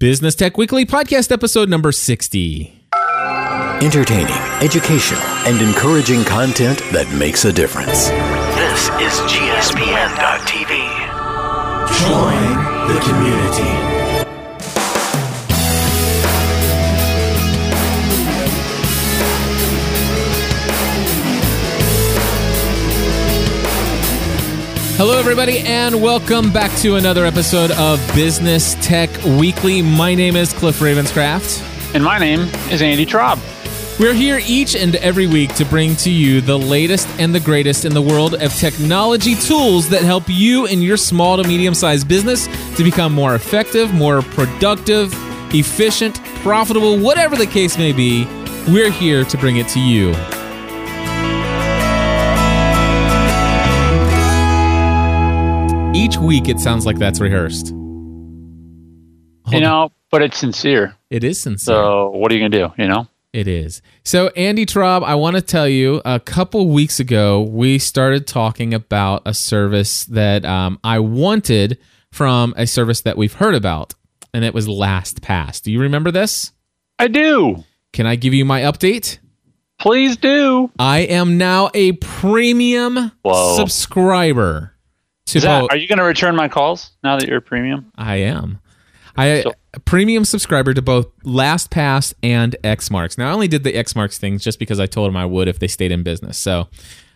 Business Tech Weekly Podcast episode number 60. Entertaining, educational, and encouraging content that makes a difference. This is GSPN.TV. Join the community. Hello, everybody, and welcome back to another episode of Business Tech Weekly. My name is Cliff Ravenscraft. And my name is Andy Traub. We're here each and every week to bring to you the latest and the greatest in the world of technology tools that help you in your small to medium-sized business to become more effective, more productive, efficient, profitable, whatever the case may be. We're here to bring it to you. Each week, it sounds like that's rehearsed. But it's sincere. It is sincere. So what are you going to do, It is. So Andy Traub, I want to tell you, a couple weeks ago, we started talking about a service that I wanted from a service that we've heard about, and it was LastPass. Do you remember this? I do. Can I give you my update? Please do. I am now a premium subscriber. Are you going to return my calls now that you're premium? I am. A premium subscriber to both LastPass and Xmarks. Now, I only did the Xmarks things just because I told them I would if they stayed in business. So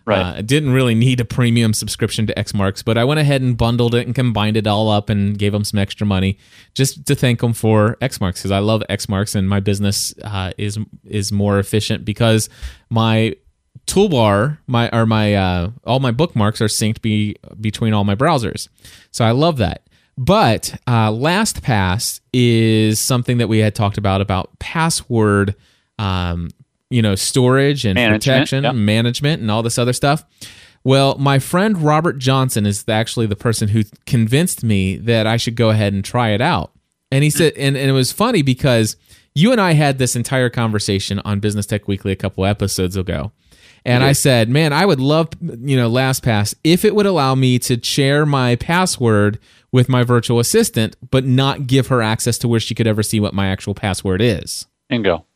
I didn't really need a premium subscription to Xmarks, but I went ahead and bundled it and combined it all up and gave them some extra money just to thank them for Xmarks, because I love Xmarks and my business is more efficient because my toolbar, all my bookmarks are synced between all my browsers. So I love that. But LastPass is something that we had talked about password, storage and protection, management, and all this other stuff. Well, my friend Robert Johnson is actually the person who convinced me that I should go ahead and try it out. And he said, and it was funny because you and I had this entire conversation on Business Tech Weekly a couple episodes ago. And I said, man, I would love, LastPass if it would allow me to share my password with my virtual assistant, but not give her access to where she could ever see what my actual password is. Bingo. All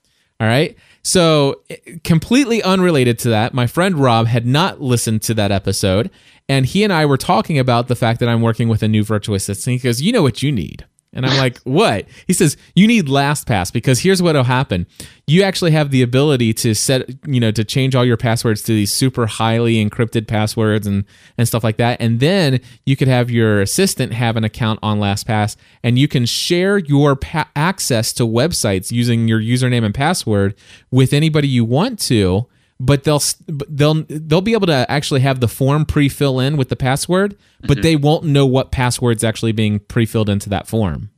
right. So completely unrelated to that, my friend Rob had not listened to that episode. And he and I were talking about the fact that I'm working with a new virtual assistant. He goes, you know what you need? And I'm like, what? He says, you need LastPass because here's what will happen. You actually have the ability to set, to change all your passwords to these super highly encrypted passwords and stuff like that. And then you could have your assistant have an account on LastPass and you can share your access to websites using your username and password with anybody you want to. But they'll be able to actually have the form pre-fill in with the password, but they won't know what password's actually being pre-filled into that form.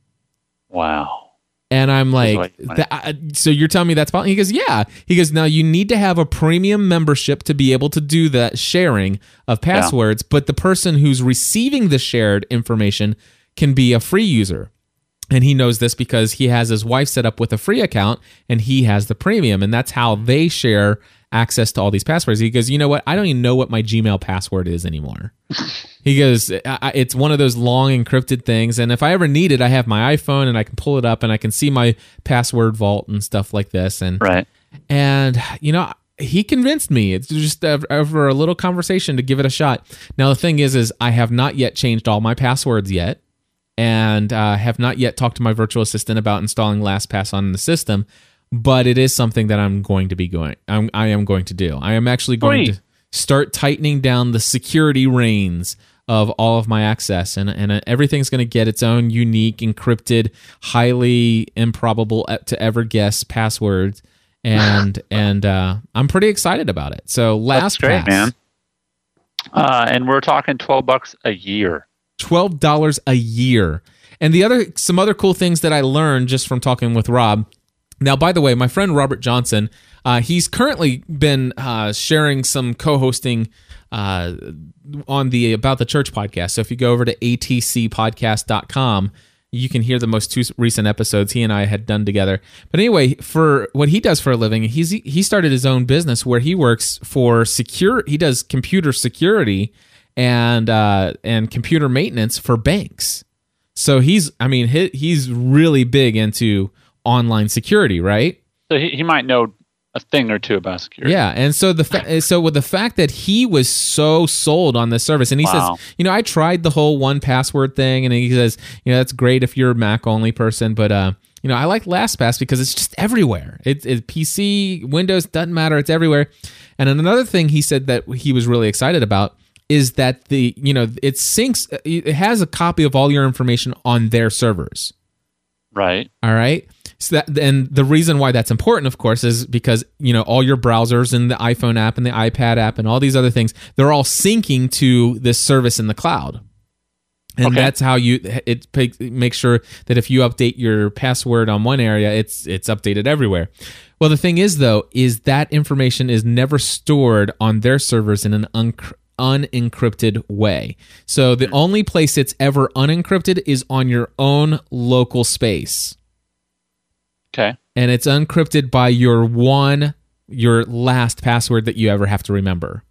Wow. And I'm like, so you're telling me that's possible? He goes, yeah. He goes, now you need to have a premium membership to be able to do that sharing of passwords, but the person who's receiving the shared information can be a free user. And he knows this because he has his wife set up with a free account and he has the premium, and that's how they share access to all these passwords. He goes, you know what? I don't even know what my Gmail password is anymore. He goes, it's one of those long encrypted things. And if I ever need it, I have my iPhone and I can pull it up and I can see my password vault and stuff like this. And, he convinced me. It's just over a little conversation to give it a shot. Now, the thing is I have not yet changed all my passwords yet and have not yet talked to my virtual assistant about installing LastPass on the system. But it is something that I'm going to be I am going to do. I am actually going to start tightening down the security reins of all of my access, and everything's going to get its own unique, encrypted, highly improbable to ever guess passwords. And I'm pretty excited about it. So LastPass, great, man. And we're talking $12 a year. $12 a year, and some other cool things that I learned just from talking with Rob. Now, by the way, my friend Robert Johnson, he's currently been sharing some co-hosting on the About the Church podcast. So if you go over to atcpodcast.com, you can hear the most two recent episodes he and I had done together. But anyway, for what he does for a living, he started his own business where he works for he does computer security and computer maintenance for banks. So he's really big into online security, right? So he might know a thing or two about security. Yeah, and so the fact that he was so sold on this service, and he says, I tried the whole 1Password thing, and he says, that's great if you're a Mac only person, but I like LastPass because it's just everywhere. It's PC, Windows, doesn't matter, it's everywhere. And another thing he said that he was really excited about is that it syncs, it has a copy of all your information on their servers. Right. All right. So the reason why that's important, of course, is because all your browsers and the iPhone app and the iPad app and all these other things, they're all syncing to this service in the cloud, and that's how it makes sure that if you update your password on one area, it's updated everywhere. Well, the thing is though, is that information is never stored on their servers in an unencrypted way. So the only place it's ever unencrypted is on your own local space. Okay. And it's unencrypted by your last password that you ever have to remember.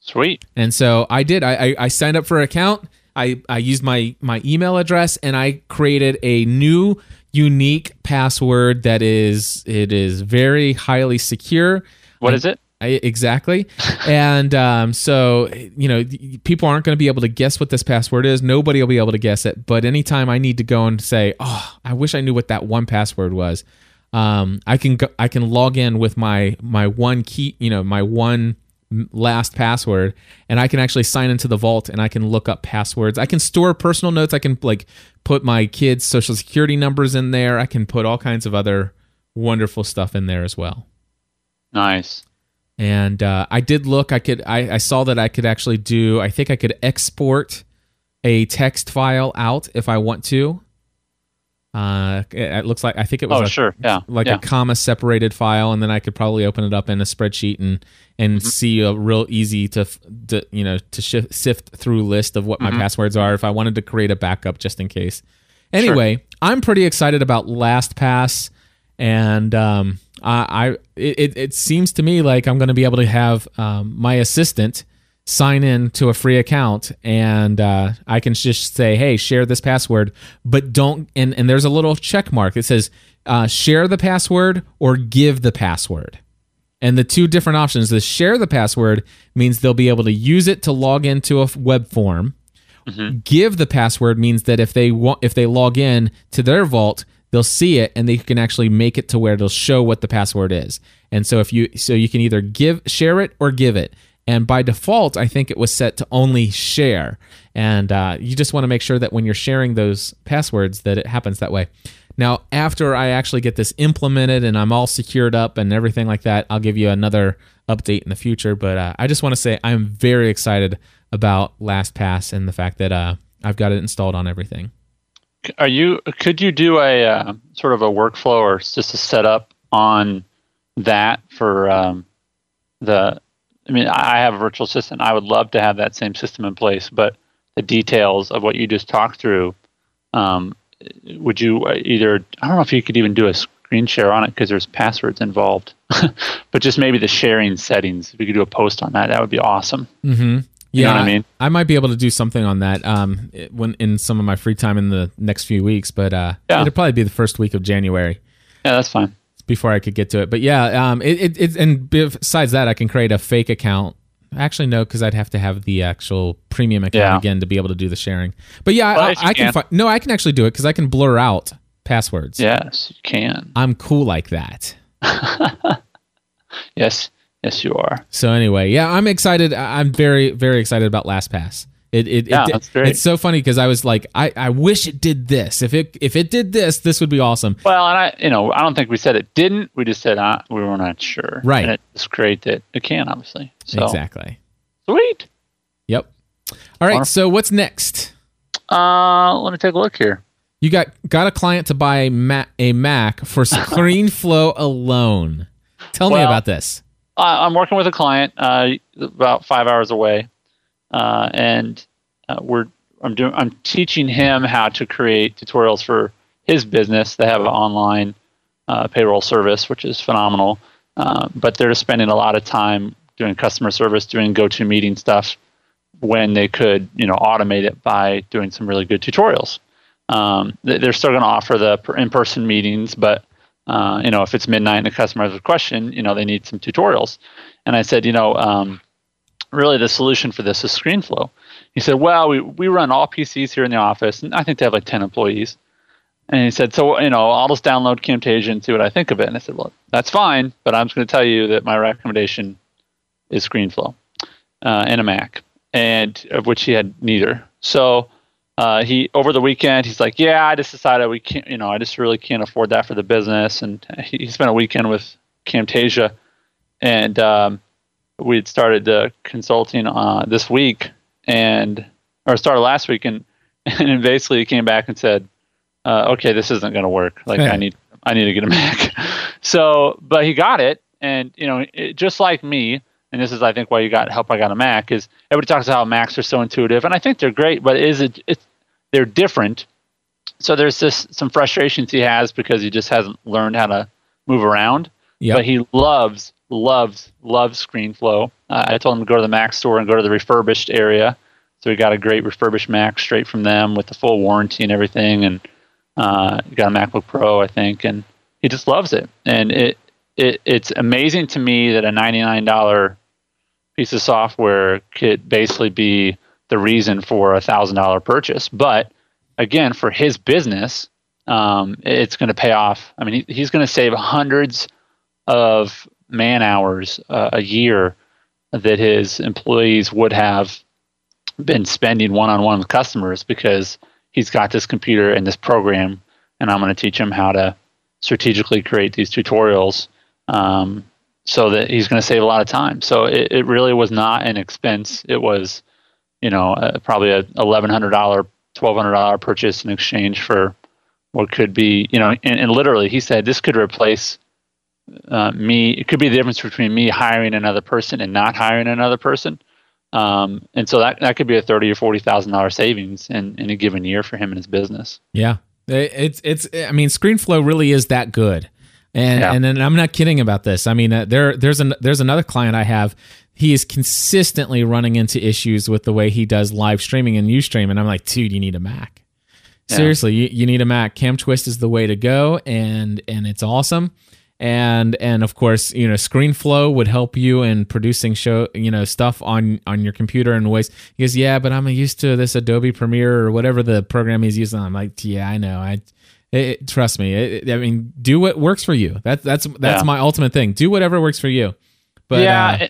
Sweet. And so I did. I signed up for an account. I used my email address, and I created a new unique password that is very highly secure. What is it? Exactly. And so people aren't going to be able to guess what this password is. Nobody will be able to guess it. But anytime I need to go and say, oh, I wish I knew what that 1Password was, I can log in with my one key, my one last password, and I can actually sign into the vault, and I can look up passwords. I can store personal notes. I can put my kids' social security numbers in there. I can put all kinds of other wonderful stuff in there as well. Nice. And I did look. I saw that I could actually do. I think I could export a text file out if I want to. It looks like, I think it was a comma separated file, and then I could probably open it up in a spreadsheet and see a real easy to sift through list of what my passwords are if I wanted to create a backup just in case. Anyway, I'm pretty excited about LastPass, and it seems to me like I'm going to be able to have my assistant sign in to a free account, and I can just say, hey, share this password, but don't. And there's a little check mark that says share the password or give the password. And the two different options, the share the password means they'll be able to use it to log into a web form. Mm-hmm. Give the password means that if they log in to their vault, they'll see it, and they can actually make it to where it'll show what the password is. And so you can either share it or give it. And by default, I think it was set to only share. And you just want to make sure that when you're sharing those passwords that it happens that way. Now, after I actually get this implemented and I'm all secured up and everything like that, I'll give you another update in the future. But I just want to say I'm very excited about LastPass and the fact that I've got it installed on everything. Could you do a sort of a workflow or just a setup on that for I have a virtual assistant. I would love to have that same system in place, but the details of what you just talked through, would you either, I don't know if you could even do a screen share on it because there's passwords involved, but just maybe the sharing settings, if you could do a post on that, that would be awesome. Mm-hmm. Yeah, you know what I mean? I might be able to do something on that in some of my free time in the next few weeks, but it'll probably be the first week of January. Yeah, that's fine. Before I could get to it. But yeah, and besides that, I can create a fake account. Actually, no, because I'd have to have the actual premium account again to be able to do the sharing. But yeah, I can actually do it because I can blur out passwords. Yes, you can. I'm cool like that. Yes, you are. So anyway, yeah, I'm excited. I'm very, very excited about LastPass. That's great. It's so funny because I was like, I wish it did this. If it did this, this would be awesome. Well, and I don't think we said it didn't. We just said we were not sure. Right. And it's great that it can, obviously. So. Exactly. Sweet. Yep. All right. So what's next? Let me take a look here. You got a client to buy a Mac for ScreenFlow alone. Tell me about this. I'm working with a client about 5 hours away, I'm teaching him how to create tutorials for his business. They have an online payroll service, which is phenomenal, but they're spending a lot of time doing customer service, doing GoToMeeting stuff, when they could, you know, automate it by doing some really good tutorials. They're still going to offer the in-person meetings, but you know, if it's midnight and the customer has a question, you know, they need some tutorials. And I said, you know, really the solution for this is ScreenFlow. He said, well, we run all PCs here in the office, and I think they have like 10 employees. And he said, so, you know, I'll just download Camtasia and see what I think of it. And I said, well, that's fine, but I'm just going to tell you that my recommendation is ScreenFlow and a Mac, and of which he had neither. So he over the weekend, he's like, yeah, I just decided we can't, you know, I just really can't afford that for the business. And he spent a weekend with Camtasia, and we had started the consulting this week, and or started last week, and basically he came back and said, okay, this isn't going to work. Like yeah. I need to get a Mac. So, but he got it, and you know, just like me, and this is I think why you got help. I got a Mac is everybody talks about how Macs are so intuitive, and I think they're great, but they're different. So there's just some frustrations he has because he just hasn't learned how to move around. Yep. But he loves ScreenFlow. I told him to go to the Mac store and go to the refurbished area. So we got a great refurbished Mac straight from them with the full warranty and everything, and. Got a MacBook Pro, I think, and he just loves it. And it's amazing to me that a $99 piece of software could basically be the reason for a $1,000 purchase. But again, for his business, it's going to pay off. I mean, he's going to save hundreds of man hours a year that his employees would have been spending one-on-one with customers because he's got this computer and this program, and I'm going to teach him how to strategically create these tutorials so that he's going to save a lot of time. So it really was not an expense. It was, you know, probably a $1,100, $1,200 purchase in exchange for what could be, you know, and literally he said this could replace me. It could be the difference between me hiring another person and not hiring another person. And so that could be a $30,000 or $40,000 savings in a given year for him and his business. Yeah. It's I mean, ScreenFlow really is that good. And I'm not kidding about this. I mean, there's another client I have. He is consistently running into issues with the way he does live streaming and Ustream. And I'm like, dude, you need a Mac. Seriously, you need a Mac. CamTwist is the way to go. And it's awesome. And of course, you know, ScreenFlow would help you in producing show, you know, stuff on your computer in ways. He goes, yeah, but I'm used to this Adobe Premiere or whatever the program he's using. I'm like, yeah, I know. Trust me. I mean, do what works for you. That's my ultimate thing. Do whatever works for you. But I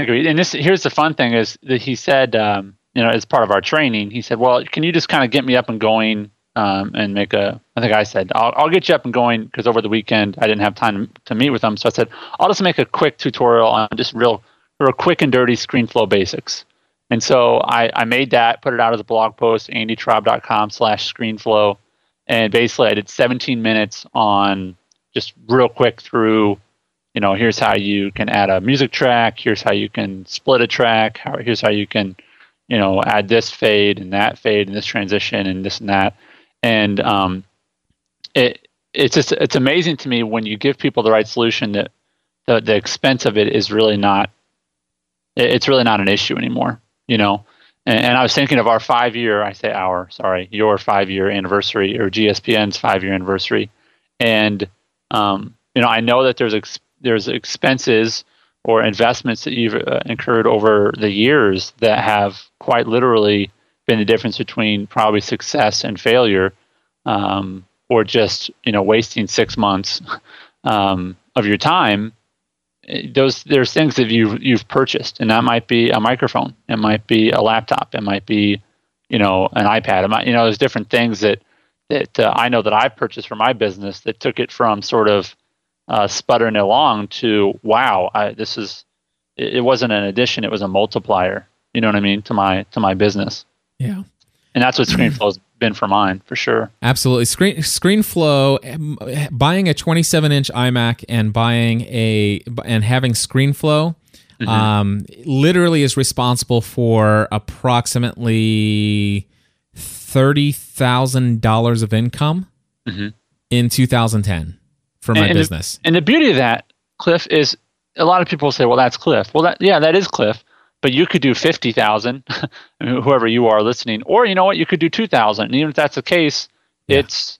agree. And here's the fun thing is that he said, you know, as part of our training, he said, well, can you just kind of get me up and going? And make a, I think I said, I'll get you up and going because over the weekend I didn't have time to meet with them. So I said, I'll just make a quick tutorial on just real quick and dirty ScreenFlow basics. And so I made that, put it out as a blog post, andytraub.com/ScreenFlow. And basically I did 17 minutes on just real quick through, you know, here's how you can add a music track. Here's how you can split a track. Here's how you can, you know, add this fade and that fade and this transition and this and that. And it's amazing to me when you give people the right solution that the expense of it is really not an issue anymore, you know. And I was thinking of our 5 year your 5 year anniversary or GSPN's 5 year anniversary, and you know, I know that there's expenses or investments that you've incurred over the years that have quite literally been the difference between probably success and failure, or just, you know, wasting 6 months of your time. There's things that you've purchased, and that might be a microphone, it might be a laptop, it might be, you know, an iPad. It might, you know, there's different things that I know that I've purchased for my business that took it from sort of sputtering along to wow, it wasn't an addition, it was a multiplier. You know what I mean to my business. Yeah. And that's what ScreenFlow's been for mine, for sure. Absolutely. ScreenFlow, buying a 27-inch iMac and having ScreenFlow literally is responsible for approximately $30,000 of income in 2010 for my business. And the beauty of that, Cliff, is a lot of people say, well, that's Cliff. Well, that is Cliff. But you could do 50,000, whoever you are listening, or you know what, you could do 2,000. And even if that's the case, it's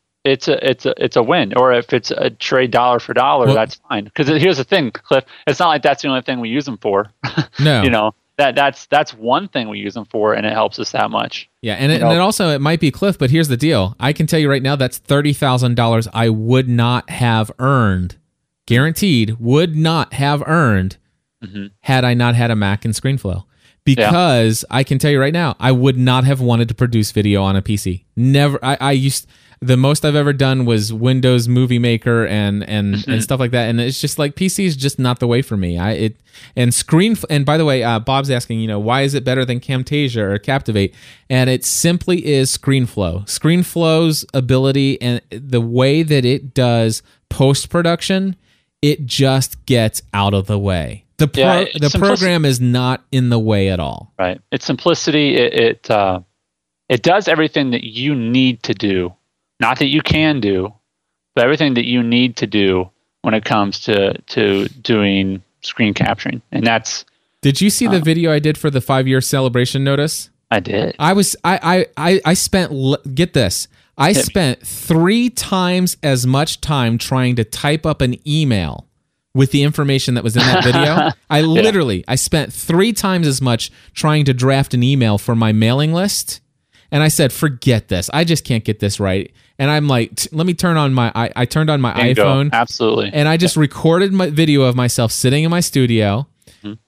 a win. Or if it's a trade dollar for dollar, that's fine. Because here's the thing, Cliff, it's not like that's the only thing we use them for. No, you know that's one thing we use them for, and it helps us that much. Yeah, and it might be, Cliff, but here's the deal: I can tell you right now, that's $30,000 I would not have earned, guaranteed, would not have earned. Mm-hmm. Had I not had a Mac and ScreenFlow. Because I can tell you right now, I would not have wanted to produce video on a PC. Never. I used, the most I've ever done was Windows Movie Maker and stuff like that. And it's just like, PC is just not the way for me. And by the way, Bob's asking, why is it better than Camtasia or Captivate? And it simply is ScreenFlow. ScreenFlow's ability and the way that it does post-production, it just gets out of the way. The program is not in the way at all. Right. It's simplicity. It does everything that you need to do. Not that you can do, but everything that you need to do when it comes to doing screen capturing. And that's... Did you see the video I did for the 5-year celebration notice? I did. I spent 3 times as much time trying to type up an email with the information that was in that video. I spent 3 times as much trying to draft an email for my mailing list. And I said, forget this. I just can't get this right. And I'm like, let me turn on my, I turned on my iPhone. Absolutely. And I just recorded my video of myself sitting in my studio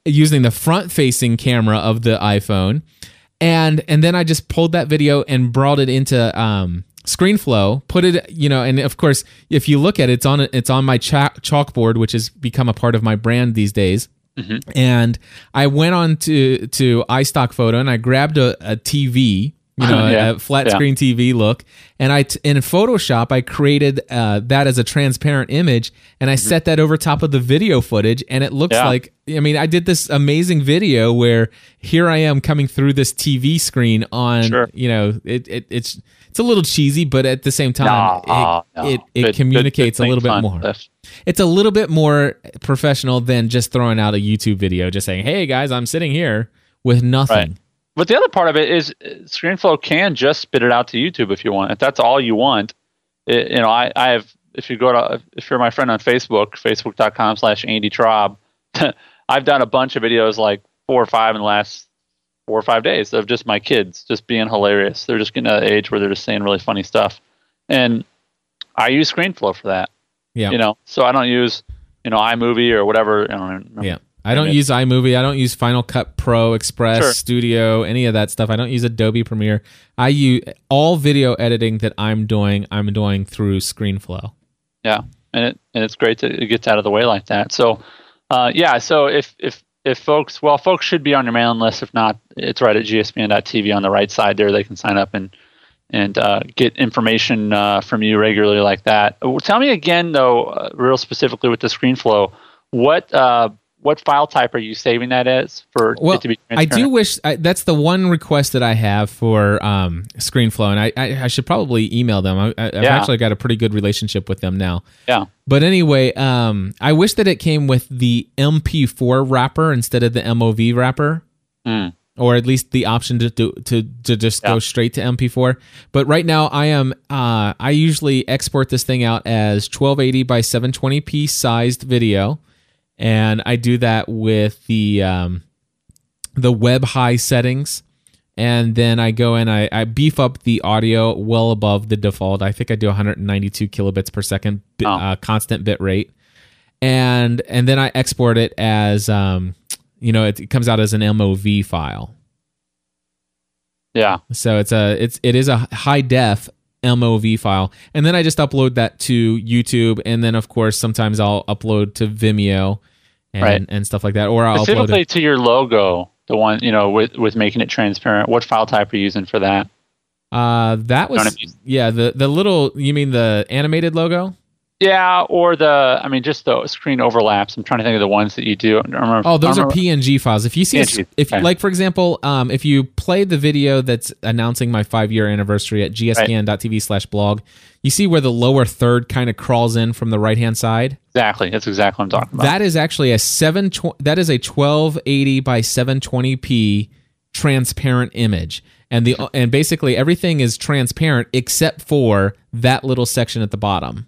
using the front facing camera of the iPhone. And then I just pulled that video and brought it into, ScreenFlow, put it, and of course, if you look at it, it's on my chalkboard, which has become a part of my brand these days. Mm-hmm. And I went on to iStock Photo and I grabbed a TV, a flat screen TV look. And in Photoshop, I created that as a transparent image, and I set that over top of the video footage. And it looks like, I did this amazing video where here I am coming through this TV screen on, it's a little cheesy, but at the same time, it communicates a little bit more. It's a little bit more professional than just throwing out a YouTube video, just saying, hey guys, I'm sitting here with nothing. Right. But the other part of it is ScreenFlow can just spit it out to YouTube if you want. If that's all you want, if you're my friend on Facebook, facebook.com/andytraub, I've done a bunch of videos, like 4 or 5 in the last 4 or 5 days, of just my kids just being hilarious. They're just getting to that age where they're just saying really funny stuff, and I use ScreenFlow for that. Yeah, So I don't use iMovie or whatever. I don't use iMovie. I don't use Final Cut Pro, Express, Studio, any of that stuff. I don't use Adobe Premiere. I use all video editing that I'm doing through ScreenFlow. Yeah, and it's great that it gets out of the way like that. So, so if folks should be on your mailing list. If not, it's right at GSPN.TV on the right side there. They can sign up and get information from you regularly like that. Tell me again, though, real specifically with the ScreenFlow, what file type are you saving that as for it to be transparent? I do wish that's the one request that I have for ScreenFlow, and I should probably email them. I've actually got a pretty good relationship with them now. Yeah. But anyway, I wish that it came with the MP4 wrapper instead of the MOV wrapper, or at least the option to just go straight to MP4. But right now, I usually export this thing out as 1280 by 720p sized video. And I do that with the web high settings, and then I go in, I beef up the audio well above the default. I think I do 192 kilobits per second, constant bit rate, and then I export it as it comes out as an MOV file. Yeah. So it is a high def MOV file, and then I just upload that to YouTube, and then of course sometimes I'll upload to Vimeo and stuff like that, or I'll specifically upload to your logo, the one with making it transparent. What file type are you using for that? That was the little, you mean the animated logo? Yeah, or the, I mean, just the screen overlaps. I'm trying to think of the ones that you do. I don't remember. Oh, those are PNG files. If you see, like, for example, if you play the video that's announcing my 5-year anniversary at gspn.tv/blog, you see where the lower third kind of crawls in from the right-hand side? Exactly. That's exactly what I'm talking about. That is actually a 1280 by 720p transparent image. And basically everything is transparent except for that little section at the bottom.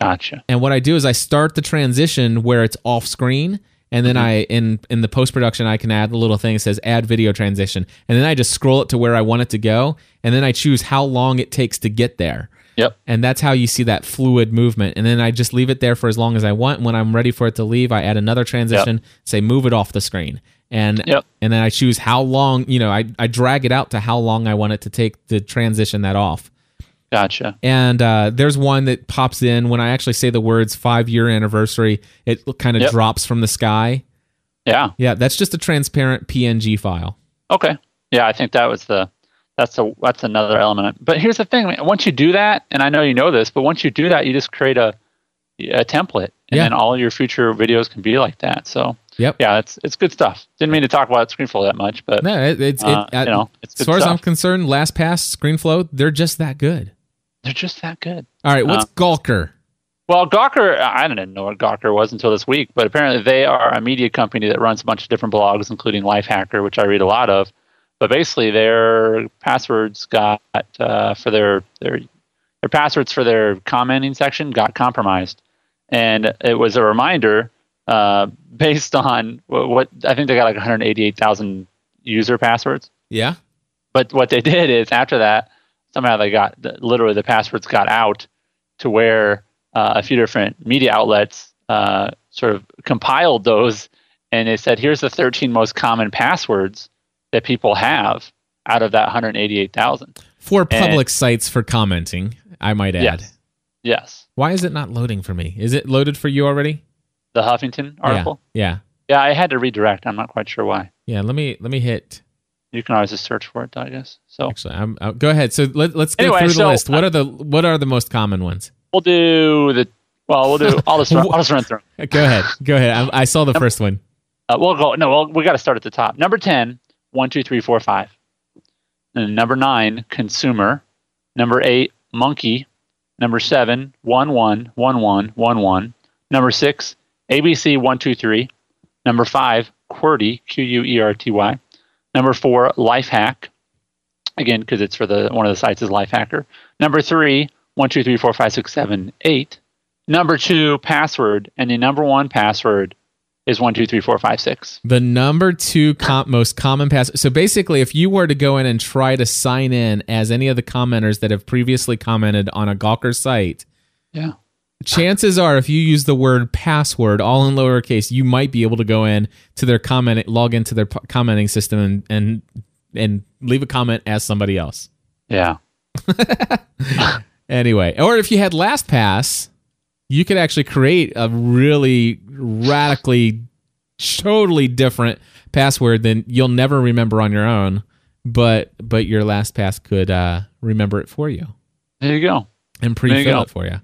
Gotcha. And what I do is I start the transition where it's off screen, and then I in the post production I can add the little thing that says add video transition, and then I just scroll it to where I want it to go, and then I choose how long it takes to get there. Yep. And that's how you see that fluid movement, and then I just leave it there for as long as I want. And when I'm ready for it to leave, I add another transition, say move it off the screen, and and then I choose how long. You know, I drag it out to how long I want it to take to transition that off. Gotcha. And there's one that pops in when I actually say the words 5-year anniversary, it kind of drops from the sky. Yeah. Yeah, that's just a transparent PNG file. Okay. Yeah, I think that was that's another element. But here's the thing, once you do that, and I know you know this, but once you do that, you just create a template, and then all your future videos can be like that. So yeah, it's good stuff. Didn't mean to talk about ScreenFlow that much, but no, it's as far as I'm concerned, LastPass, ScreenFlow, they're just that good. They're just that good. All right, what's Gawker? Well, Gawker, I didn't know what Gawker was until this week, but apparently they are a media company that runs a bunch of different blogs, including Lifehacker, which I read a lot of. But basically, their passwords got for their passwords for their commenting section got compromised, and it was a reminder based on what I think they got like 188,000 user passwords. Yeah. But what they did is after that, somehow they got literally the passwords got out to where a few different media outlets sort of compiled those, and they said, here's the 13 most common passwords that people have out of that 188,000. For public sites for commenting, I might add. Yes. Why is it not loading for me? Is it loaded for you already? The Huffington article? Yeah, I had to redirect. I'm not quite sure why. Yeah, let me hit... You can always just search for it, I guess. So actually, I'll go ahead. So let's go through the list. What are the most common ones? We'll do. I'll just run through. Go ahead. I saw the first one. We got to start at the top. Number 10, 1, 2, 3, 4, 5. And number 9, consumer. Number 8, monkey. Number 7, 1, 1, 1, 1, 1, 1. Number 6, ABC123. Number 5, QWERTY. QUERTY. Number 4, Lifehack. Again, because it's for one of the sites is Lifehacker. Number 3, 1, 2, 3, 4, 5, 6, 7, 8. Number 2, password, and the number 1 password is 1, 2, 3, 4, 5, 6. The number 2 most common password. So basically, if you were to go in and try to sign in as any of the commenters that have previously commented on a Gawker site, chances are, if you use the word password all in lowercase, you might be able to go in to their comment, log into their commenting system, and leave a comment as somebody else. Yeah. Anyway, or if you had LastPass, you could actually create a really radically, totally different password than you'll never remember on your own, but your LastPass could remember it for you. There you go. And pre-fill it for you.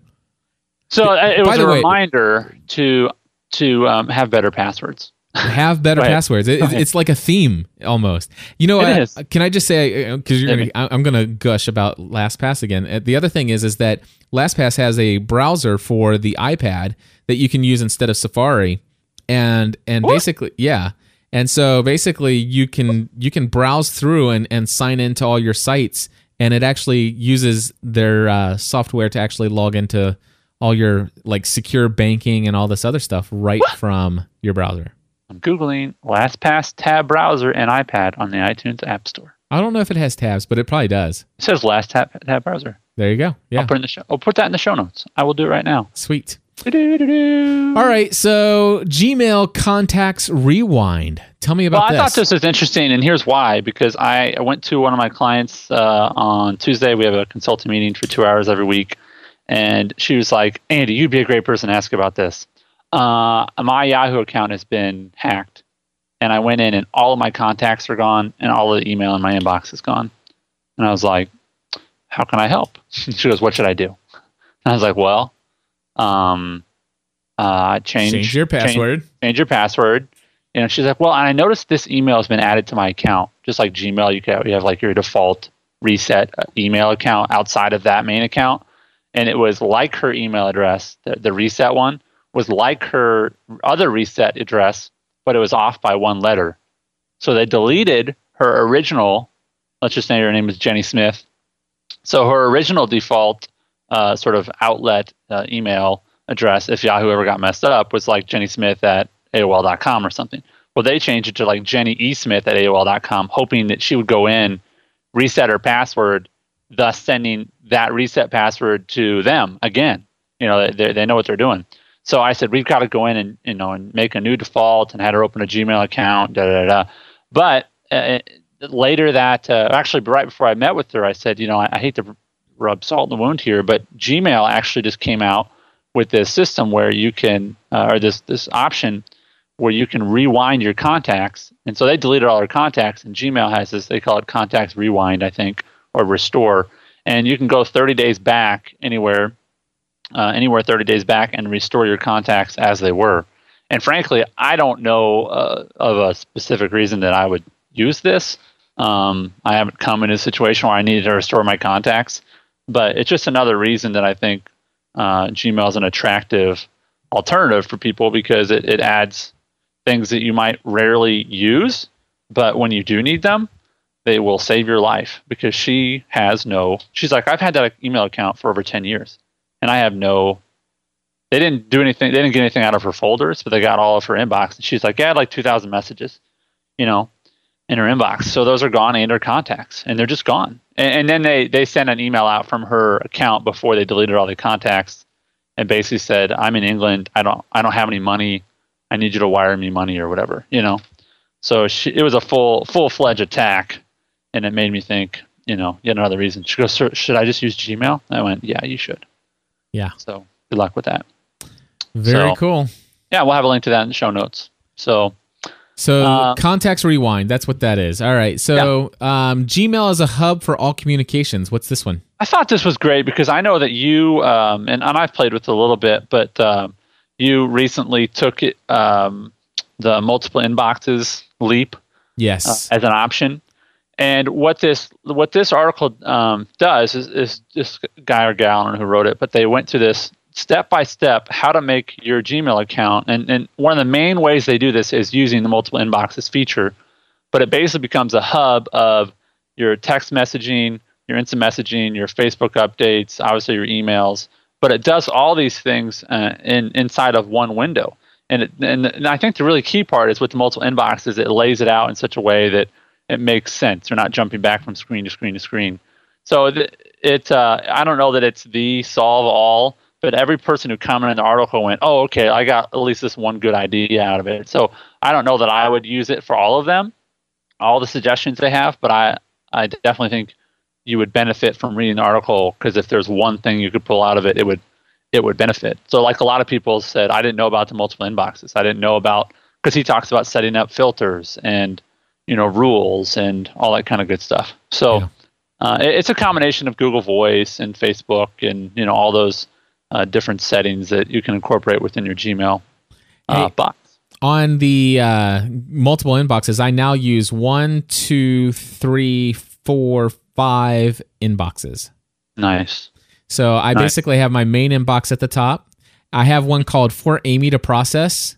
So it was a reminder to have better passwords. Have better passwords. It's like a theme almost. You know, can I just say, because I'm going to gush about LastPass again. The other thing is that LastPass has a browser for the iPad that you can use instead of Safari, and basically, and so basically you can browse through and sign into all your sites, and it actually uses their software to actually log into all your like secure banking and all this other stuff from your browser. I'm Googling LastPass tab browser and iPad on the iTunes App Store. I don't know if it has tabs, but it probably does. It says LastPass tab browser. There you go. Yeah. I'll put that in the show notes. I will do it right now. Sweet. Do-do-do-do. All right. So Gmail Contacts Rewind. Tell me about this. I thought this was interesting, and here's why. Because I went to one of my clients on Tuesday. We have a consultant meeting for 2 hours every week. And she was like, Andy, you'd be a great person to ask about this. My Yahoo account has been hacked. And I went in and all of my contacts are gone and all of the email in my inbox is gone. And I was like, how can I help? She goes, what should I do? And I was like, well, Change your password. Change your password. And she's like, well, I noticed this email has been added to my account. Just like Gmail, you have like your default reset email account outside of that main account. And it was like her email address, the reset one, was like her other reset address, but it was off by one letter. So they deleted her original, let's just say her name is Jenny Smith. So her original default sort of outlet email address, if Yahoo ever got messed up, was like Jenny Smith at AOL.com or something. Well, they changed it to like Jenny E. Smith at AOL.com, hoping that she would go in, reset her password, thus sending that reset password to them again. You know, they know what they're doing. So I said, we've got to go in and, you know, and make a new default, and had her open a Gmail account, But later that, actually right before I met with her, I said, you know, I hate to rub salt in the wound here, but Gmail actually just came out with this system where you can, or this option where you can rewind your contacts. And so they deleted all their contacts, and Gmail has this, they call it Contacts Rewind, I think, or Restore. And you can go 30 days back anywhere 30 days back and restore your contacts as they were. And frankly, I don't know of a specific reason that I would use this. I haven't come in a situation where I needed to restore my contacts, but it's just another reason that I think Gmail is an attractive alternative for people, because it adds things that you might rarely use, but when you do need them, they will save your life. Because she's like, I've had that email account for over 10 years and I have they didn't do anything. They didn't get anything out of her folders, but they got all of her inbox. And she's like, yeah, I had like 2,000 messages, you know, in her inbox. So those are gone, and her contacts, and they're just gone. And then they sent an email out from her account before they deleted all the contacts, and basically said, I'm in England. I don't have any money. I need you to wire me money or whatever, you know? So it was a full-fledged attack. And it made me think, you know, yet another reason. She goes, sir, should I just use Gmail? I went, yeah, you should. Yeah. So good luck with that. Very cool. Yeah. We'll have a link to that in the show notes. So Contacts Rewind, that's what that is. All right. So yeah. Gmail is a hub for all communications. What's this one? I thought this was great because I know that you, and I've played with it a little bit, but you recently took it, the multiple inboxes leap, yes, as an option. And what this article does is this guy or gal, I don't know who wrote it, but they went through this step-by-step how to make your Gmail account. And one of the main ways they do this is using the multiple inboxes feature, but it basically becomes a hub of your text messaging, your instant messaging, your Facebook updates, obviously your emails, but it does all these things inside of one window. And I think the really key part is with the multiple inboxes, it lays it out in such a way that it makes sense. You're not jumping back from screen to screen to screen. So I don't know that it's the solve all, but every person who commented on the article went, oh, okay, I got at least this one good idea out of it. So I don't know that I would use it for all of them, all the suggestions they have, but I definitely think you would benefit from reading the article, because if there's one thing you could pull out of it, it would benefit. So like a lot of people said, I didn't know about the multiple inboxes. I didn't know about, because he talks about setting up filters and, you know, rules and all that kind of good stuff. So yeah. It's a combination of Google Voice and Facebook and, you know, all those different settings that you can incorporate within your Gmail box. On the multiple inboxes, I now use 1, 2, 3, 4, 5 inboxes. Nice. So I basically have my main inbox at the top. I have one called For Amy to Process,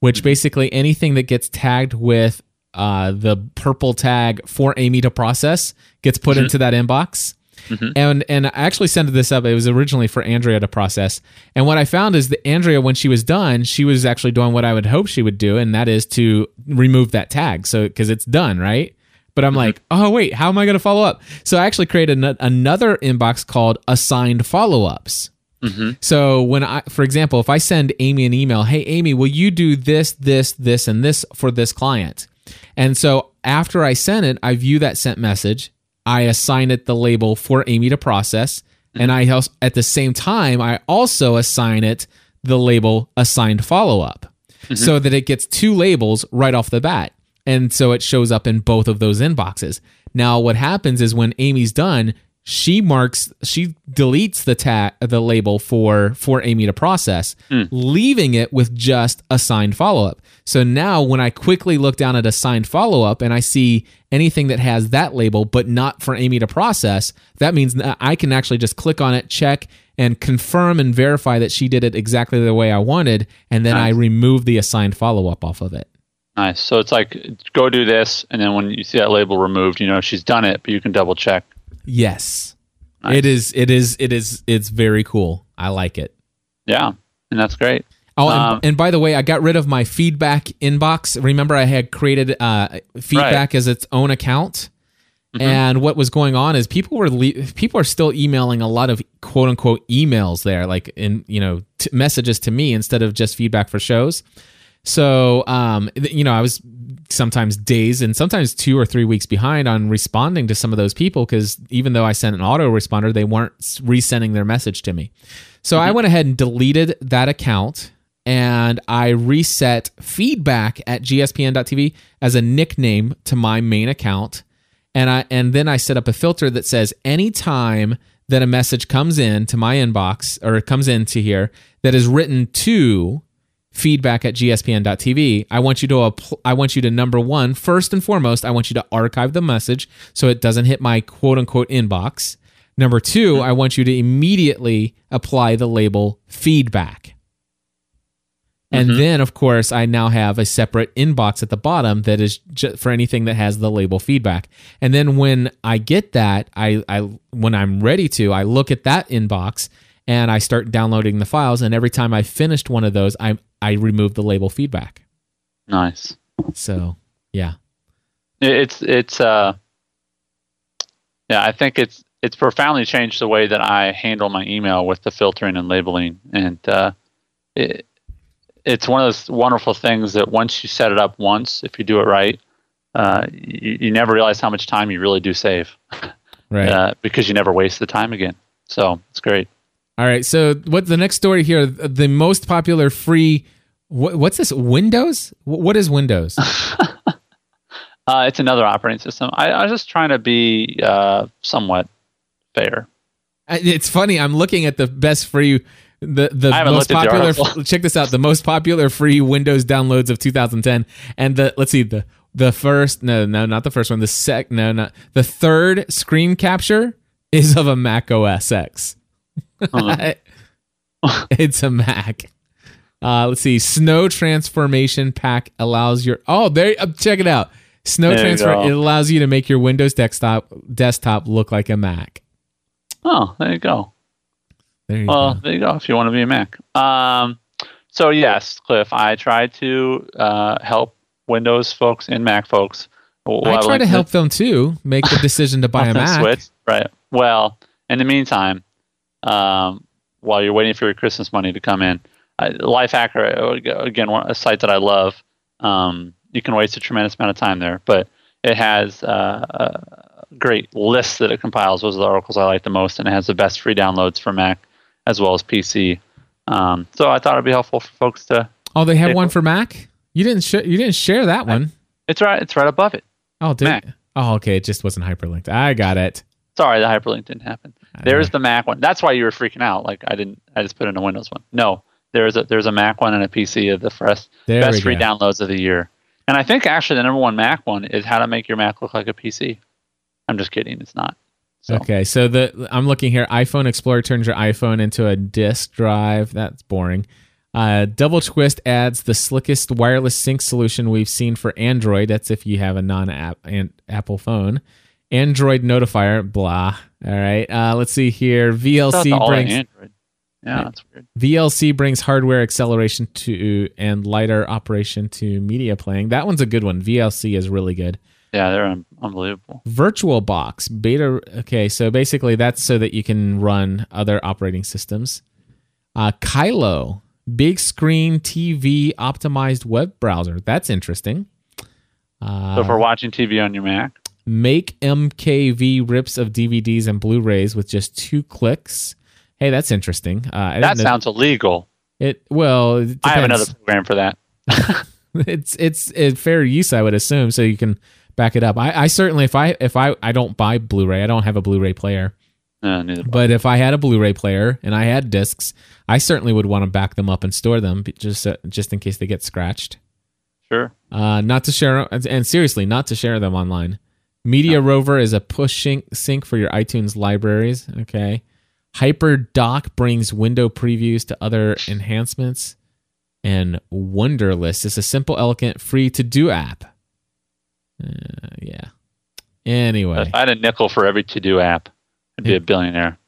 which basically anything that gets tagged with the purple tag For Amy to Process gets put into that inbox. Mm-hmm. And I actually sent this up. It was originally for Andrea to process. And what I found is that Andrea, when she was done, she was actually doing what I would hope she would do, and that is to remove that tag. So because it's done, right? But I'm like, oh, wait, how am I going to follow up? So I actually created another inbox called Assigned Follow-Ups. Mm-hmm. So when I, for example, if I send Amy an email, hey, Amy, will you do this, this, this, and this for this client? And so after I send it, I view that sent message. I assign it the label For Amy to Process, and I at the same time, I also assign it the label Assigned Follow-Up, so that it gets two labels right off the bat. And so it shows up in both of those inboxes. Now, what happens is when Amy's done, she deletes the label for Amy to process, leaving it with just assigned follow-up. So now when I quickly look down at assigned follow-up and I see anything that has that label but not for Amy to process, that means that I can actually just click on it, check, and confirm and verify that she did it exactly the way I wanted, and then I remove the assigned follow-up off of it. Nice. So it's like, go do this, and then when you see that label removed, you know she's done it, but you can double check. Yes. Nice. It's very cool. I like it. Yeah. And that's great. Oh, and by the way, I got rid of my feedback inbox. Remember, I had created feedback as its own account. Mm-hmm. And what was going on is people are still emailing a lot of quote unquote emails there, like messages to me instead of just feedback for shows. So, I was sometimes days and sometimes 2 or 3 weeks behind on responding to some of those people because even though I sent an autoresponder, they weren't resending their message to me. So I went ahead and deleted that account and I reset feedback at gspn.tv as a nickname to my main account. And then I set up a filter that says anytime that a message comes in to my inbox or comes into here that is written to feedback at gspn.tv, I want you to number one, first and foremost, I want you to archive the message so it doesn't hit my quote-unquote inbox. Number two, I want you to immediately apply the label feedback. And then, of course, I now have a separate inbox at the bottom that is for anything that has the label feedback. And then when I get that, when I'm ready to, I look at that inbox and I start downloading the files. And every time I finished one of those, I remove the label feedback. Nice. So, yeah. I think it's profoundly changed the way that I handle my email with the filtering and labeling. And it's one of those wonderful things that once you set it up once, if you do it right, you never realize how much time you really do save, right? Because you never waste the time again. So it's great. All right. So what the next story here? The most popular free. What's this? Windows? What is Windows? It's another operating system. I was just trying to be somewhat fair. It's funny. I'm looking at the best free. The most popular. Check this out. The most popular free Windows downloads of 2010, and the third screen capture is of a Mac OS X. It's a Mac. Let's see. Snow transformation pack allows your. Oh, there. Check it out. It allows you to make your Windows desktop look like a Mac. Oh, there you go. There you go, if you want to be a Mac. So yes, Cliff, I try to help Windows folks and Mac folks. I try to help them too make the decision to buy a Mac. Switch. Right. Well, in the meantime, while you're waiting for your Christmas money to come in, Lifehacker, again, a site that I love, you can waste a tremendous amount of time there, but it has a great list that it compiles. Those are the articles I like the most, and it has the best free downloads for Mac as well as PC. So I thought it'd be helpful for folks to. Oh, they have one for Mac? You didn't share that one. It's right above it. Oh, did Mac. Oh, okay. It just wasn't hyperlinked. I got it. Sorry, the hyperlink didn't happen. There's the Mac one. That's why you were freaking out. Like I just put in a Windows one. No, there's a Mac one and a PC of the best free downloads of the year. And I think actually the number one Mac one is how to make your Mac look like a PC. I'm just kidding. It's not. So. Okay, so I'm looking here. iPhone Explorer turns your iPhone into a disk drive. That's boring. Double Twist adds the slickest wireless sync solution we've seen for Android. That's if you have a Apple phone. Android Notifier, blah. All right, let's see here. VLC brings Android. Yeah, that's weird. VLC brings hardware acceleration to and LiDAR operation to media playing. That one's a good one. VLC is really good. Yeah, they're unbelievable. VirtualBox beta. Okay, so basically that's so that you can run other operating systems. Kylo, big screen TV optimized web browser. That's interesting. So for watching TV on your Mac. MakeMKV rips of DVDs and Blu-rays with just 2 clicks. Hey, that's interesting. That sounds illegal. It I have another program for that. It's fair use, I would assume. So you can. Back it up. I certainly, if I don't buy Blu-ray, I don't have a Blu-ray player. But if I had a Blu-ray player and I had discs, I certainly would want to back them up and store them just in case they get scratched. Sure. Not to share, and seriously, not to share them online. Media Rover is a push sync for your iTunes libraries. Okay. HyperDock brings window previews to other enhancements. And Wunderlist is a simple, elegant, free-to-do app. Yeah. Anyway. If I had a nickel for every to-do app, I'd be a billionaire.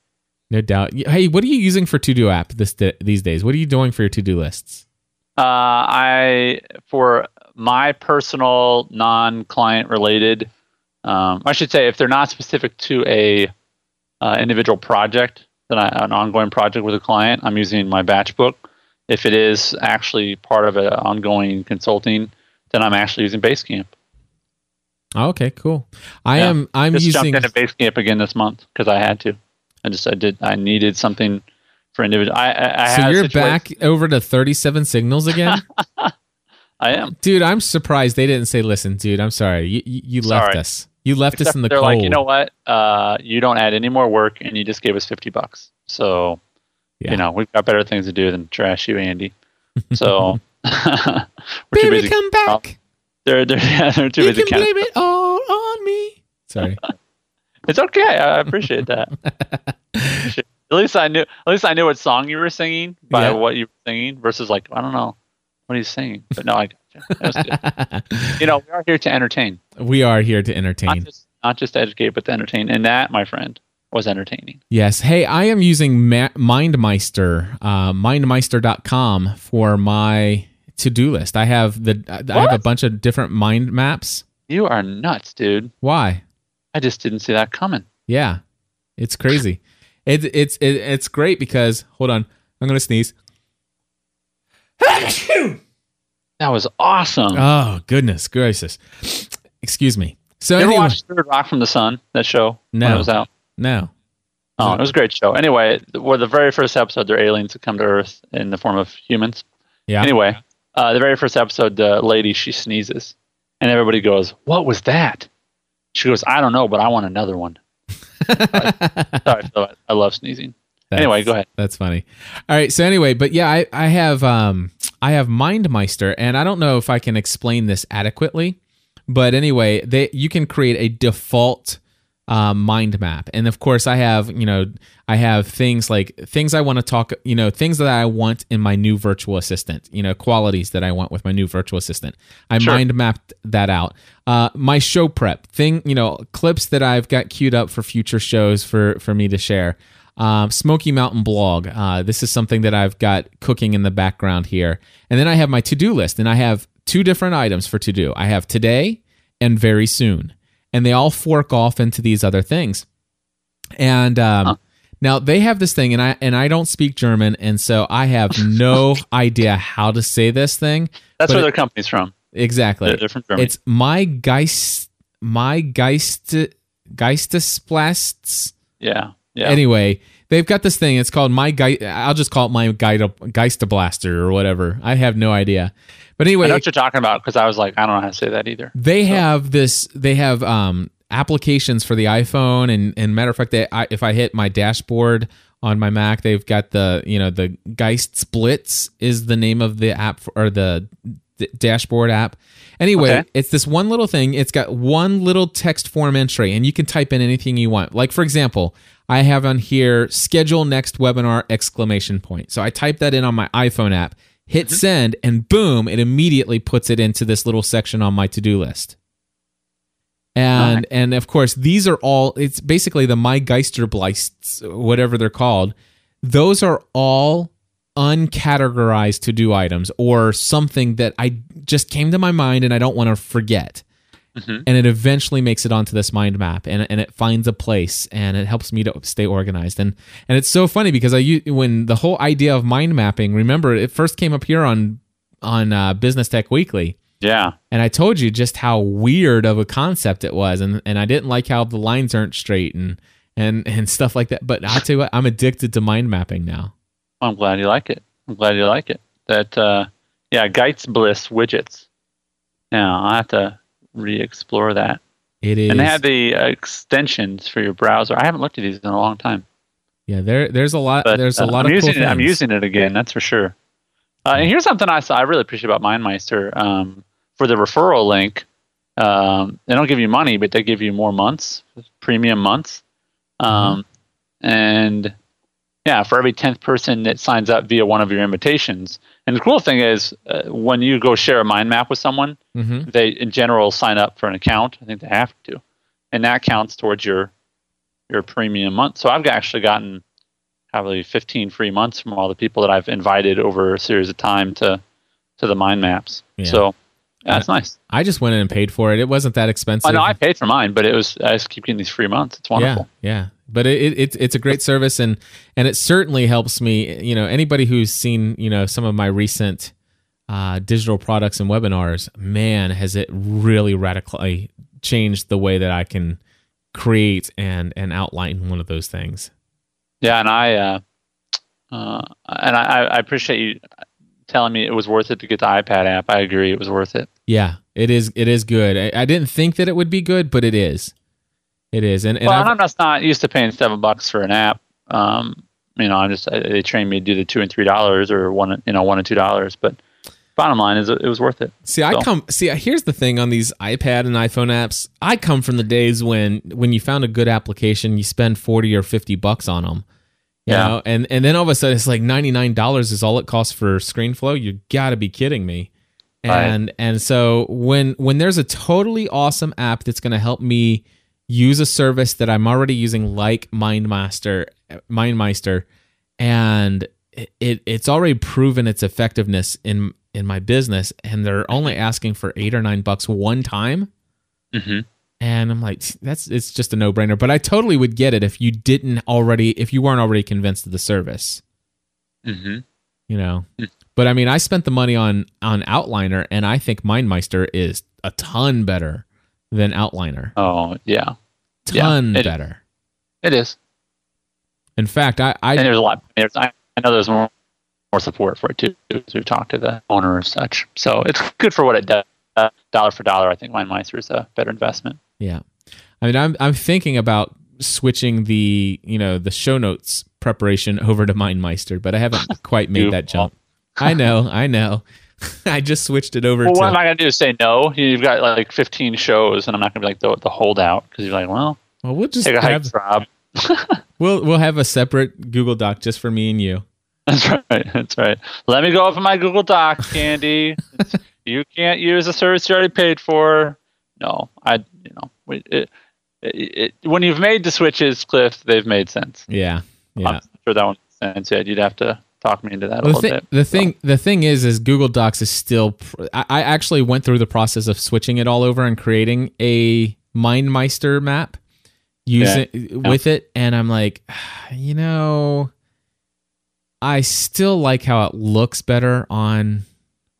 No doubt. Hey, what are you using for to-do app these days? What are you doing for your to-do lists? For my personal, non-client related, I should say if they're not specific to a individual project, then an ongoing project with a client, I'm using my BatchBook. If it is actually part of an ongoing consulting, then I'm actually using Basecamp. Oh, okay, cool. I jumped into Basecamp again this month because I had to. I needed something for individual. So you're back over to 37 Signals again? I am, dude. I'm surprised they didn't say, "Listen, dude, I'm sorry, you left us. You left us in the cold." They're like, you know what? You don't add any more work, and you just gave us $50. So. Yeah. You know, we've got better things to do than trash you, Andy. So, baby, come back. They're too busy. You can blame it all on me. Sorry, it's okay. I appreciate that. At least I knew what song you were singing by what you were singing versus like I don't know what he's singing. But no, I got you. You know, we are here to entertain. We are here to entertain, not just to educate, but to entertain. And that, my friend, was entertaining. Yes. Hey, I am using MindMeister, mindmeister.com for my to-do list. I have I have a bunch of different mind maps. You are nuts, dude. Why? I just didn't see that coming. Yeah. It's crazy. It's great because hold on. I'm going to sneeze. That was awesome. Oh, goodness gracious. Excuse me. So you ever watched Third Rock from the Sun, that show? No. When it was out? No. Oh, it was a great show. Anyway, the very first episode, they're aliens that come to Earth in the form of humans. Yeah. Anyway, the very first episode, the lady, she sneezes. And everybody goes, "What was that?" She goes, "I don't know, but I want another one." Sorry, I love sneezing. Anyway, go ahead. That's funny. All right, so anyway, but yeah, I have MindMeister, and I don't know if I can explain this adequately, but anyway, you can create a default mind map. And of course I have things like things I want to talk, you know, things that I want in my new virtual assistant, you know, qualities that I want with my new virtual assistant. Mind mapped that out. My show prep thing, you know, clips that I've got queued up for future shows for me to share. Smoky Mountain blog. This is something that I've got cooking in the background here. And then I have my to-do list, and I have two different items for to-do. I have today and very soon. And they all fork off into these other things. And now they have this thing, and I don't speak German, and so I have no idea how to say this thing. That's where their company's from. Exactly. They're from Germany. It's Geistesplasts. Yeah. Yeah. Anyway, they've got this thing. It's called I'll just call it my Geisteblaster or whatever. I have no idea. But anyway, I know what you're talking about because I was like, I don't know how to say that either. They have applications for the iPhone, and matter of fact, if I hit my dashboard on my Mac, they've got the Geist Splits is the name of the app or the dashboard app. Anyway, It's this one little thing. It's got one little text form entry, and you can type in anything you want. Like, for example, I have on here schedule next webinar !! So I type that in on my iPhone app, hit send, and boom, it immediately puts it into this little section on my to-do list. And of course, these are all, it's basically the My Geisterblasts, whatever they're called. Those are all uncategorized to-do items or something that I just came to my mind and I don't want to forget. Mm-hmm. And it eventually makes it onto this mind map, and it finds a place, and it helps me to stay organized. And it's so funny because when the whole idea of mind mapping, remember, it first came up here on Business Tech Weekly. Yeah. And I told you just how weird of a concept it was, and I didn't like how the lines aren't straight and stuff like that. But I'll tell you what, I'm addicted to mind mapping now. I'm glad you like it. That, Geist Bliss widgets. Now, I'll have to re-explore that. It is, and they have the extensions for your browser. I haven't looked at these in a long time. Yeah, there's a lot. But, there's a lot of cool things. I'm using it again. That's for sure. And here's something I saw. I really appreciate about MindMeister for the referral link. They don't give you money, but they give you more months, premium months. And yeah, for every 10th person that signs up via one of your invitations. And the cool thing is, when you go share a mind map with someone, they in general sign up for an account. I think they have to, and that counts towards your premium month. So I've actually gotten probably 15 free months from all the people that I've invited over a series of time to the mind maps. Yeah. So that's nice. I just went in and paid for it. It wasn't that expensive. I know I paid for mine, but it was, I just keep getting these free months. It's wonderful. Yeah. But it's a great service, and it certainly helps me. You know, anybody who's seen, you know, some of my recent digital products and webinars, man, has it really radically changed the way that I can create and outline one of those things. Yeah, and I appreciate you telling me it was worth it to get the iPad app. I agree, it was worth it. Yeah, it is good. I didn't think that it would be good, but it is. It is, and I'm just not used to paying $7 for an app. You know, they trained me to do the $2 and $3 or $1 and $2. But bottom line is, it was worth it. Here's the thing on these iPad and iPhone apps. I come from the days when you found a good application, you spend $40 or $50 on them. You know? And then all of a sudden it's like $99 is all it costs for ScreenFlow. You got to be kidding me. And so when there's a totally awesome app that's going to help me use a service that I'm already using, like MindMeister, and it's already proven its effectiveness in my business, and they're only asking for $8 or $9 one time, and I'm like, it's just a no brainer. But I totally would get it if you weren't already convinced of the service, you know. But I mean, I spent the money on Outliner, and I think MindMeister is a ton better than Outliner. Oh, yeah. Better. It is. In fact, and there's a lot. I know there's more support for it, too, as we've talked to the owner and such. So it's good for what it does. Dollar for dollar, I think MindMeister is a better investment. Yeah. I mean, I'm thinking about switching the, you know, the show notes preparation over to MindMeister, but I haven't quite made that jump. I know. I just switched it over. Well, what am I going to do? Say no? You've got like 15 shows, and I'm not going to be like the holdout, because you're like, well, we'll just take a hype job. We'll have a separate Google Doc just for me and you. That's right. Let me go open my Google Doc, Andy. You can't use a service you already paid for. No, when you've made the switches, Cliff, they've made sense. Yeah. I'm sure that one makes sense. Yet you'd have to talk me into that a little bit. The thing is Google Docs is still. I actually went through the process of switching it all over and creating a MindMeister map with it, and I'm like, you know, I still like how it looks better on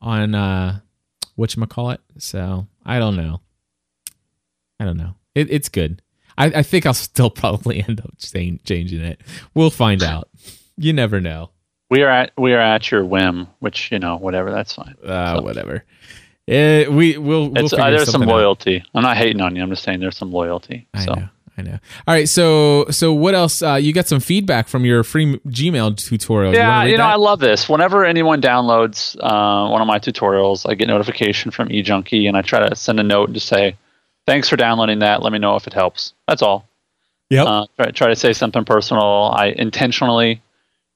whatchamacallit. So I don't know. It's good. I think I'll still probably end up changing it. We'll find out. You never know. We are at your whim, which, you know, whatever, that's fine. Whatever. We'll figure there's some loyalty out. I'm not hating on you. I'm just saying there's some loyalty. I know. All right. So what else? You got some feedback from your free Gmail tutorial. Yeah, you know, I love this. Whenever anyone downloads one of my tutorials, I get notification from E-Junkie, and I try to send a note and just say, thanks for downloading that. Let me know if it helps. That's all. Yep. Try to say something personal. I intentionally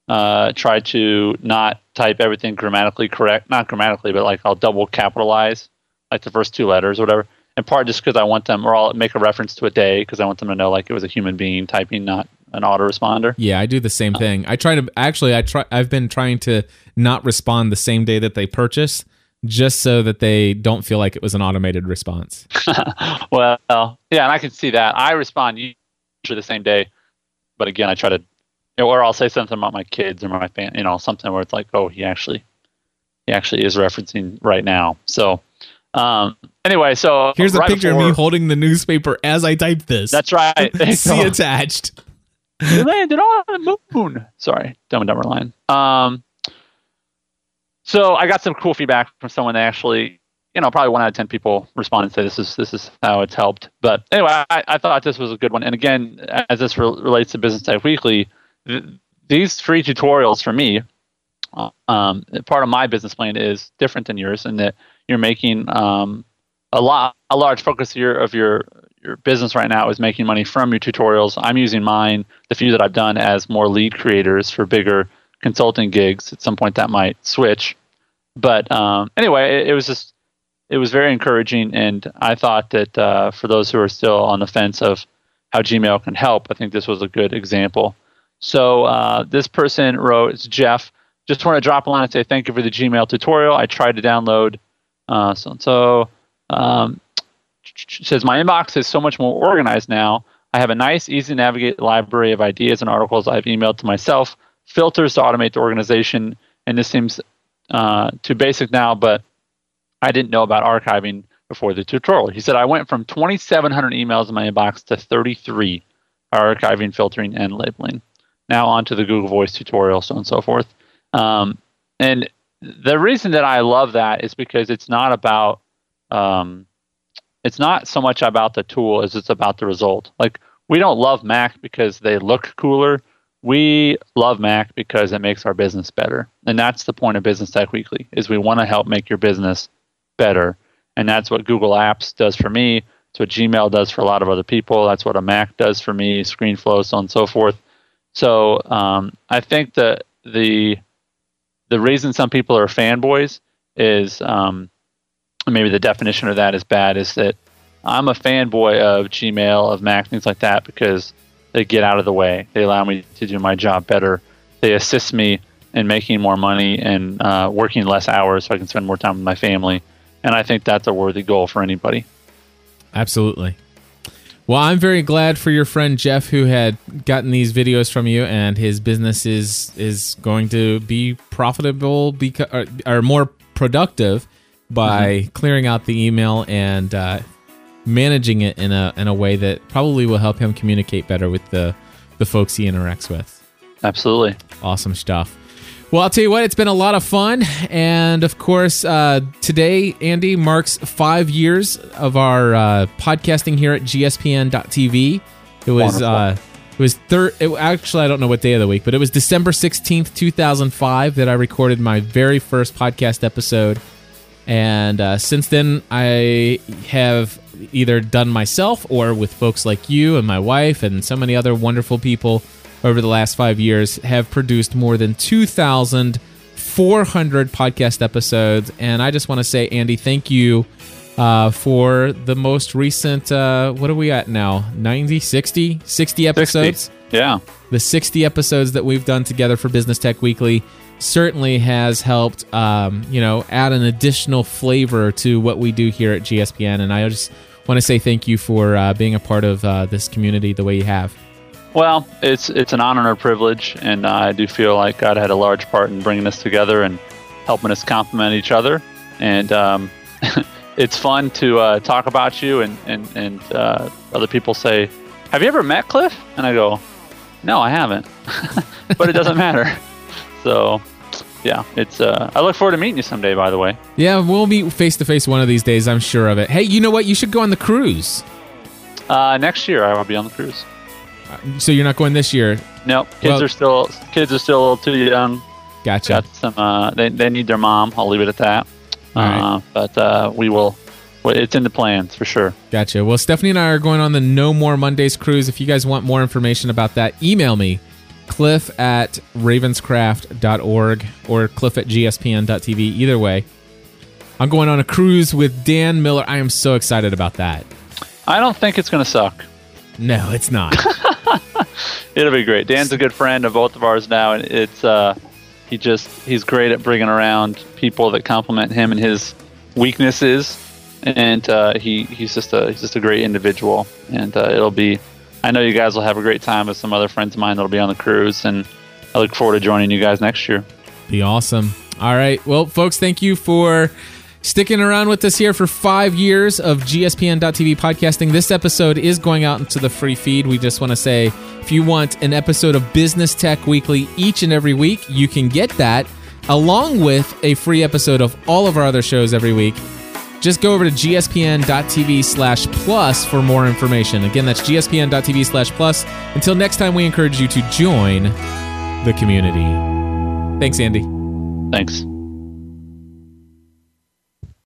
try to not type everything grammatically correct. Not grammatically, but like I'll double capitalize like the first two letters or whatever. In part just because I want them, or I'll make a reference to a day because I want them to know like it was a human being typing, not an autoresponder. Yeah, I do the same thing. I've been trying to not respond the same day that they purchase, just so that they don't feel like it was an automated response. Well, yeah, and I can see that. I respond usually the same day, but again, I try to. Or I'll say something about my kids or my family, you know, something where it's like, oh, he actually is referencing right now. So anyway, so here's a picture of me holding the newspaper as I type this. That's right. See attached. We landed on the moon. Sorry, Dumb and Dumber line. So I got some cool feedback from someone that actually you know, probably 1 out of 10 people respond and say this is how it's helped. But anyway, I thought this was a good one. And again, as this relates to Business Tech Weekly, these free tutorials for me, part of my business plan is different than yours, in that you're making a large focus of your business right now is making money from your tutorials. I'm using mine, the few that I've done, as more lead creators for bigger consulting gigs. At some point that might switch. But anyway, it was very encouraging, and I thought that for those who are still on the fence of how Gmail can help, I think this was a good example. So this person wrote, it's Jeff, just want to drop a line and say thank you for the Gmail tutorial. I tried to download so-and-so. Says, my inbox is so much more organized now. I have a nice, easy-to-navigate library of ideas and articles I've emailed to myself, filters to automate the organization, and this seems too basic now, but I didn't know about archiving before the tutorial. He said, I went from 2,700 emails in my inbox to 33, archiving, filtering, and labeling. Now on to the Google Voice tutorial, so on and so forth. And the reason that I love that is because it's not about it's not so much about the tool as it's about the result. Like, we don't love Mac because they look cooler. We love Mac because it makes our business better. And that's the point of Business Tech Weekly, is we want to help make your business better. And that's what Google Apps does for me. It's what Gmail does for a lot of other people. That's what a Mac does for me, ScreenFlow, so on and so forth. So I think that the reason some people are fanboys is maybe the definition of that is bad, is that I'm a fanboy of Gmail, of Mac, things like that, because they get out of the way. They allow me to do my job better. They assist me in making more money and working less hours so I can spend more time with my family. And I think that's a worthy goal for anybody. Absolutely. Well, I'm very glad for your friend Jeff, who had gotten these videos from you, and his business is going to be profitable or more productive by clearing out the email and managing it in a way that probably will help him communicate better with the folks he interacts with. Absolutely. Awesome stuff. Well, I'll tell you what, it's been a lot of fun. And of course, today, Andy, marks 5 years of our podcasting here at GSPN.TV. It was, actually, I don't know what day of the week, but it was December 16th, 2005 that I recorded my very first podcast episode. And since then, I have either done myself or with folks like you and my wife and so many other wonderful people over the last 5 years, have produced more than 2,400 podcast episodes. And I just want to say, Andy, thank you for the most recent, what are we at now? 60 episodes? 60. Yeah. The 60 episodes that we've done together for Business Tech Weekly certainly has helped, add an additional flavor to what we do here at GSPN. And I just want to say thank you for being a part of this community the way you have. Well, it's an honor and a privilege, and I do feel like God had a large part in bringing us together and helping us complement each other. And it's fun to talk about you, and other people say, have you ever met Cliff? And I go, no, I haven't. But it doesn't matter. So, yeah, it's. I look forward to meeting you someday, by the way. Yeah, we'll meet face-to-face one of these days, I'm sure of it. Hey, you know what? You should go on the cruise. Next year, I will be on the cruise. So you're not going this year? No, kids are still a little too young. Gotcha. Got some. They need their mom. I'll leave it at that. Right. But we will. It's in the plans for sure. Gotcha. Well, Stephanie and I are going on the No More Mondays cruise. If you guys want more information about that, email me, cliff@ravenscraft.org or cliff@gspn.tv. Either way, I'm going on a cruise with Dan Miller. I am so excited about that. I don't think it's going to suck. No, it's not. It'll be great. Dan's a good friend of both of ours now, and it's he's great at bringing around people that compliment him and his weaknesses, and he's just a great individual. And I know you guys will have a great time with some other friends of mine that'll be on the cruise, and I look forward to joining you guys next year. Be awesome. All right, well, folks, thank you for sticking around with us here for 5 years of GSPN.TV podcasting. This episode is going out into the free feed. We just want to say, if you want an episode of Business Tech Weekly each and every week, you can get that along with a free episode of all of our other shows every week Just go over to gspn.tv/plus for more information. Again, that's gspn.tv/plus. Until next time, we encourage you to join the community. Thanks, Andy. Thanks.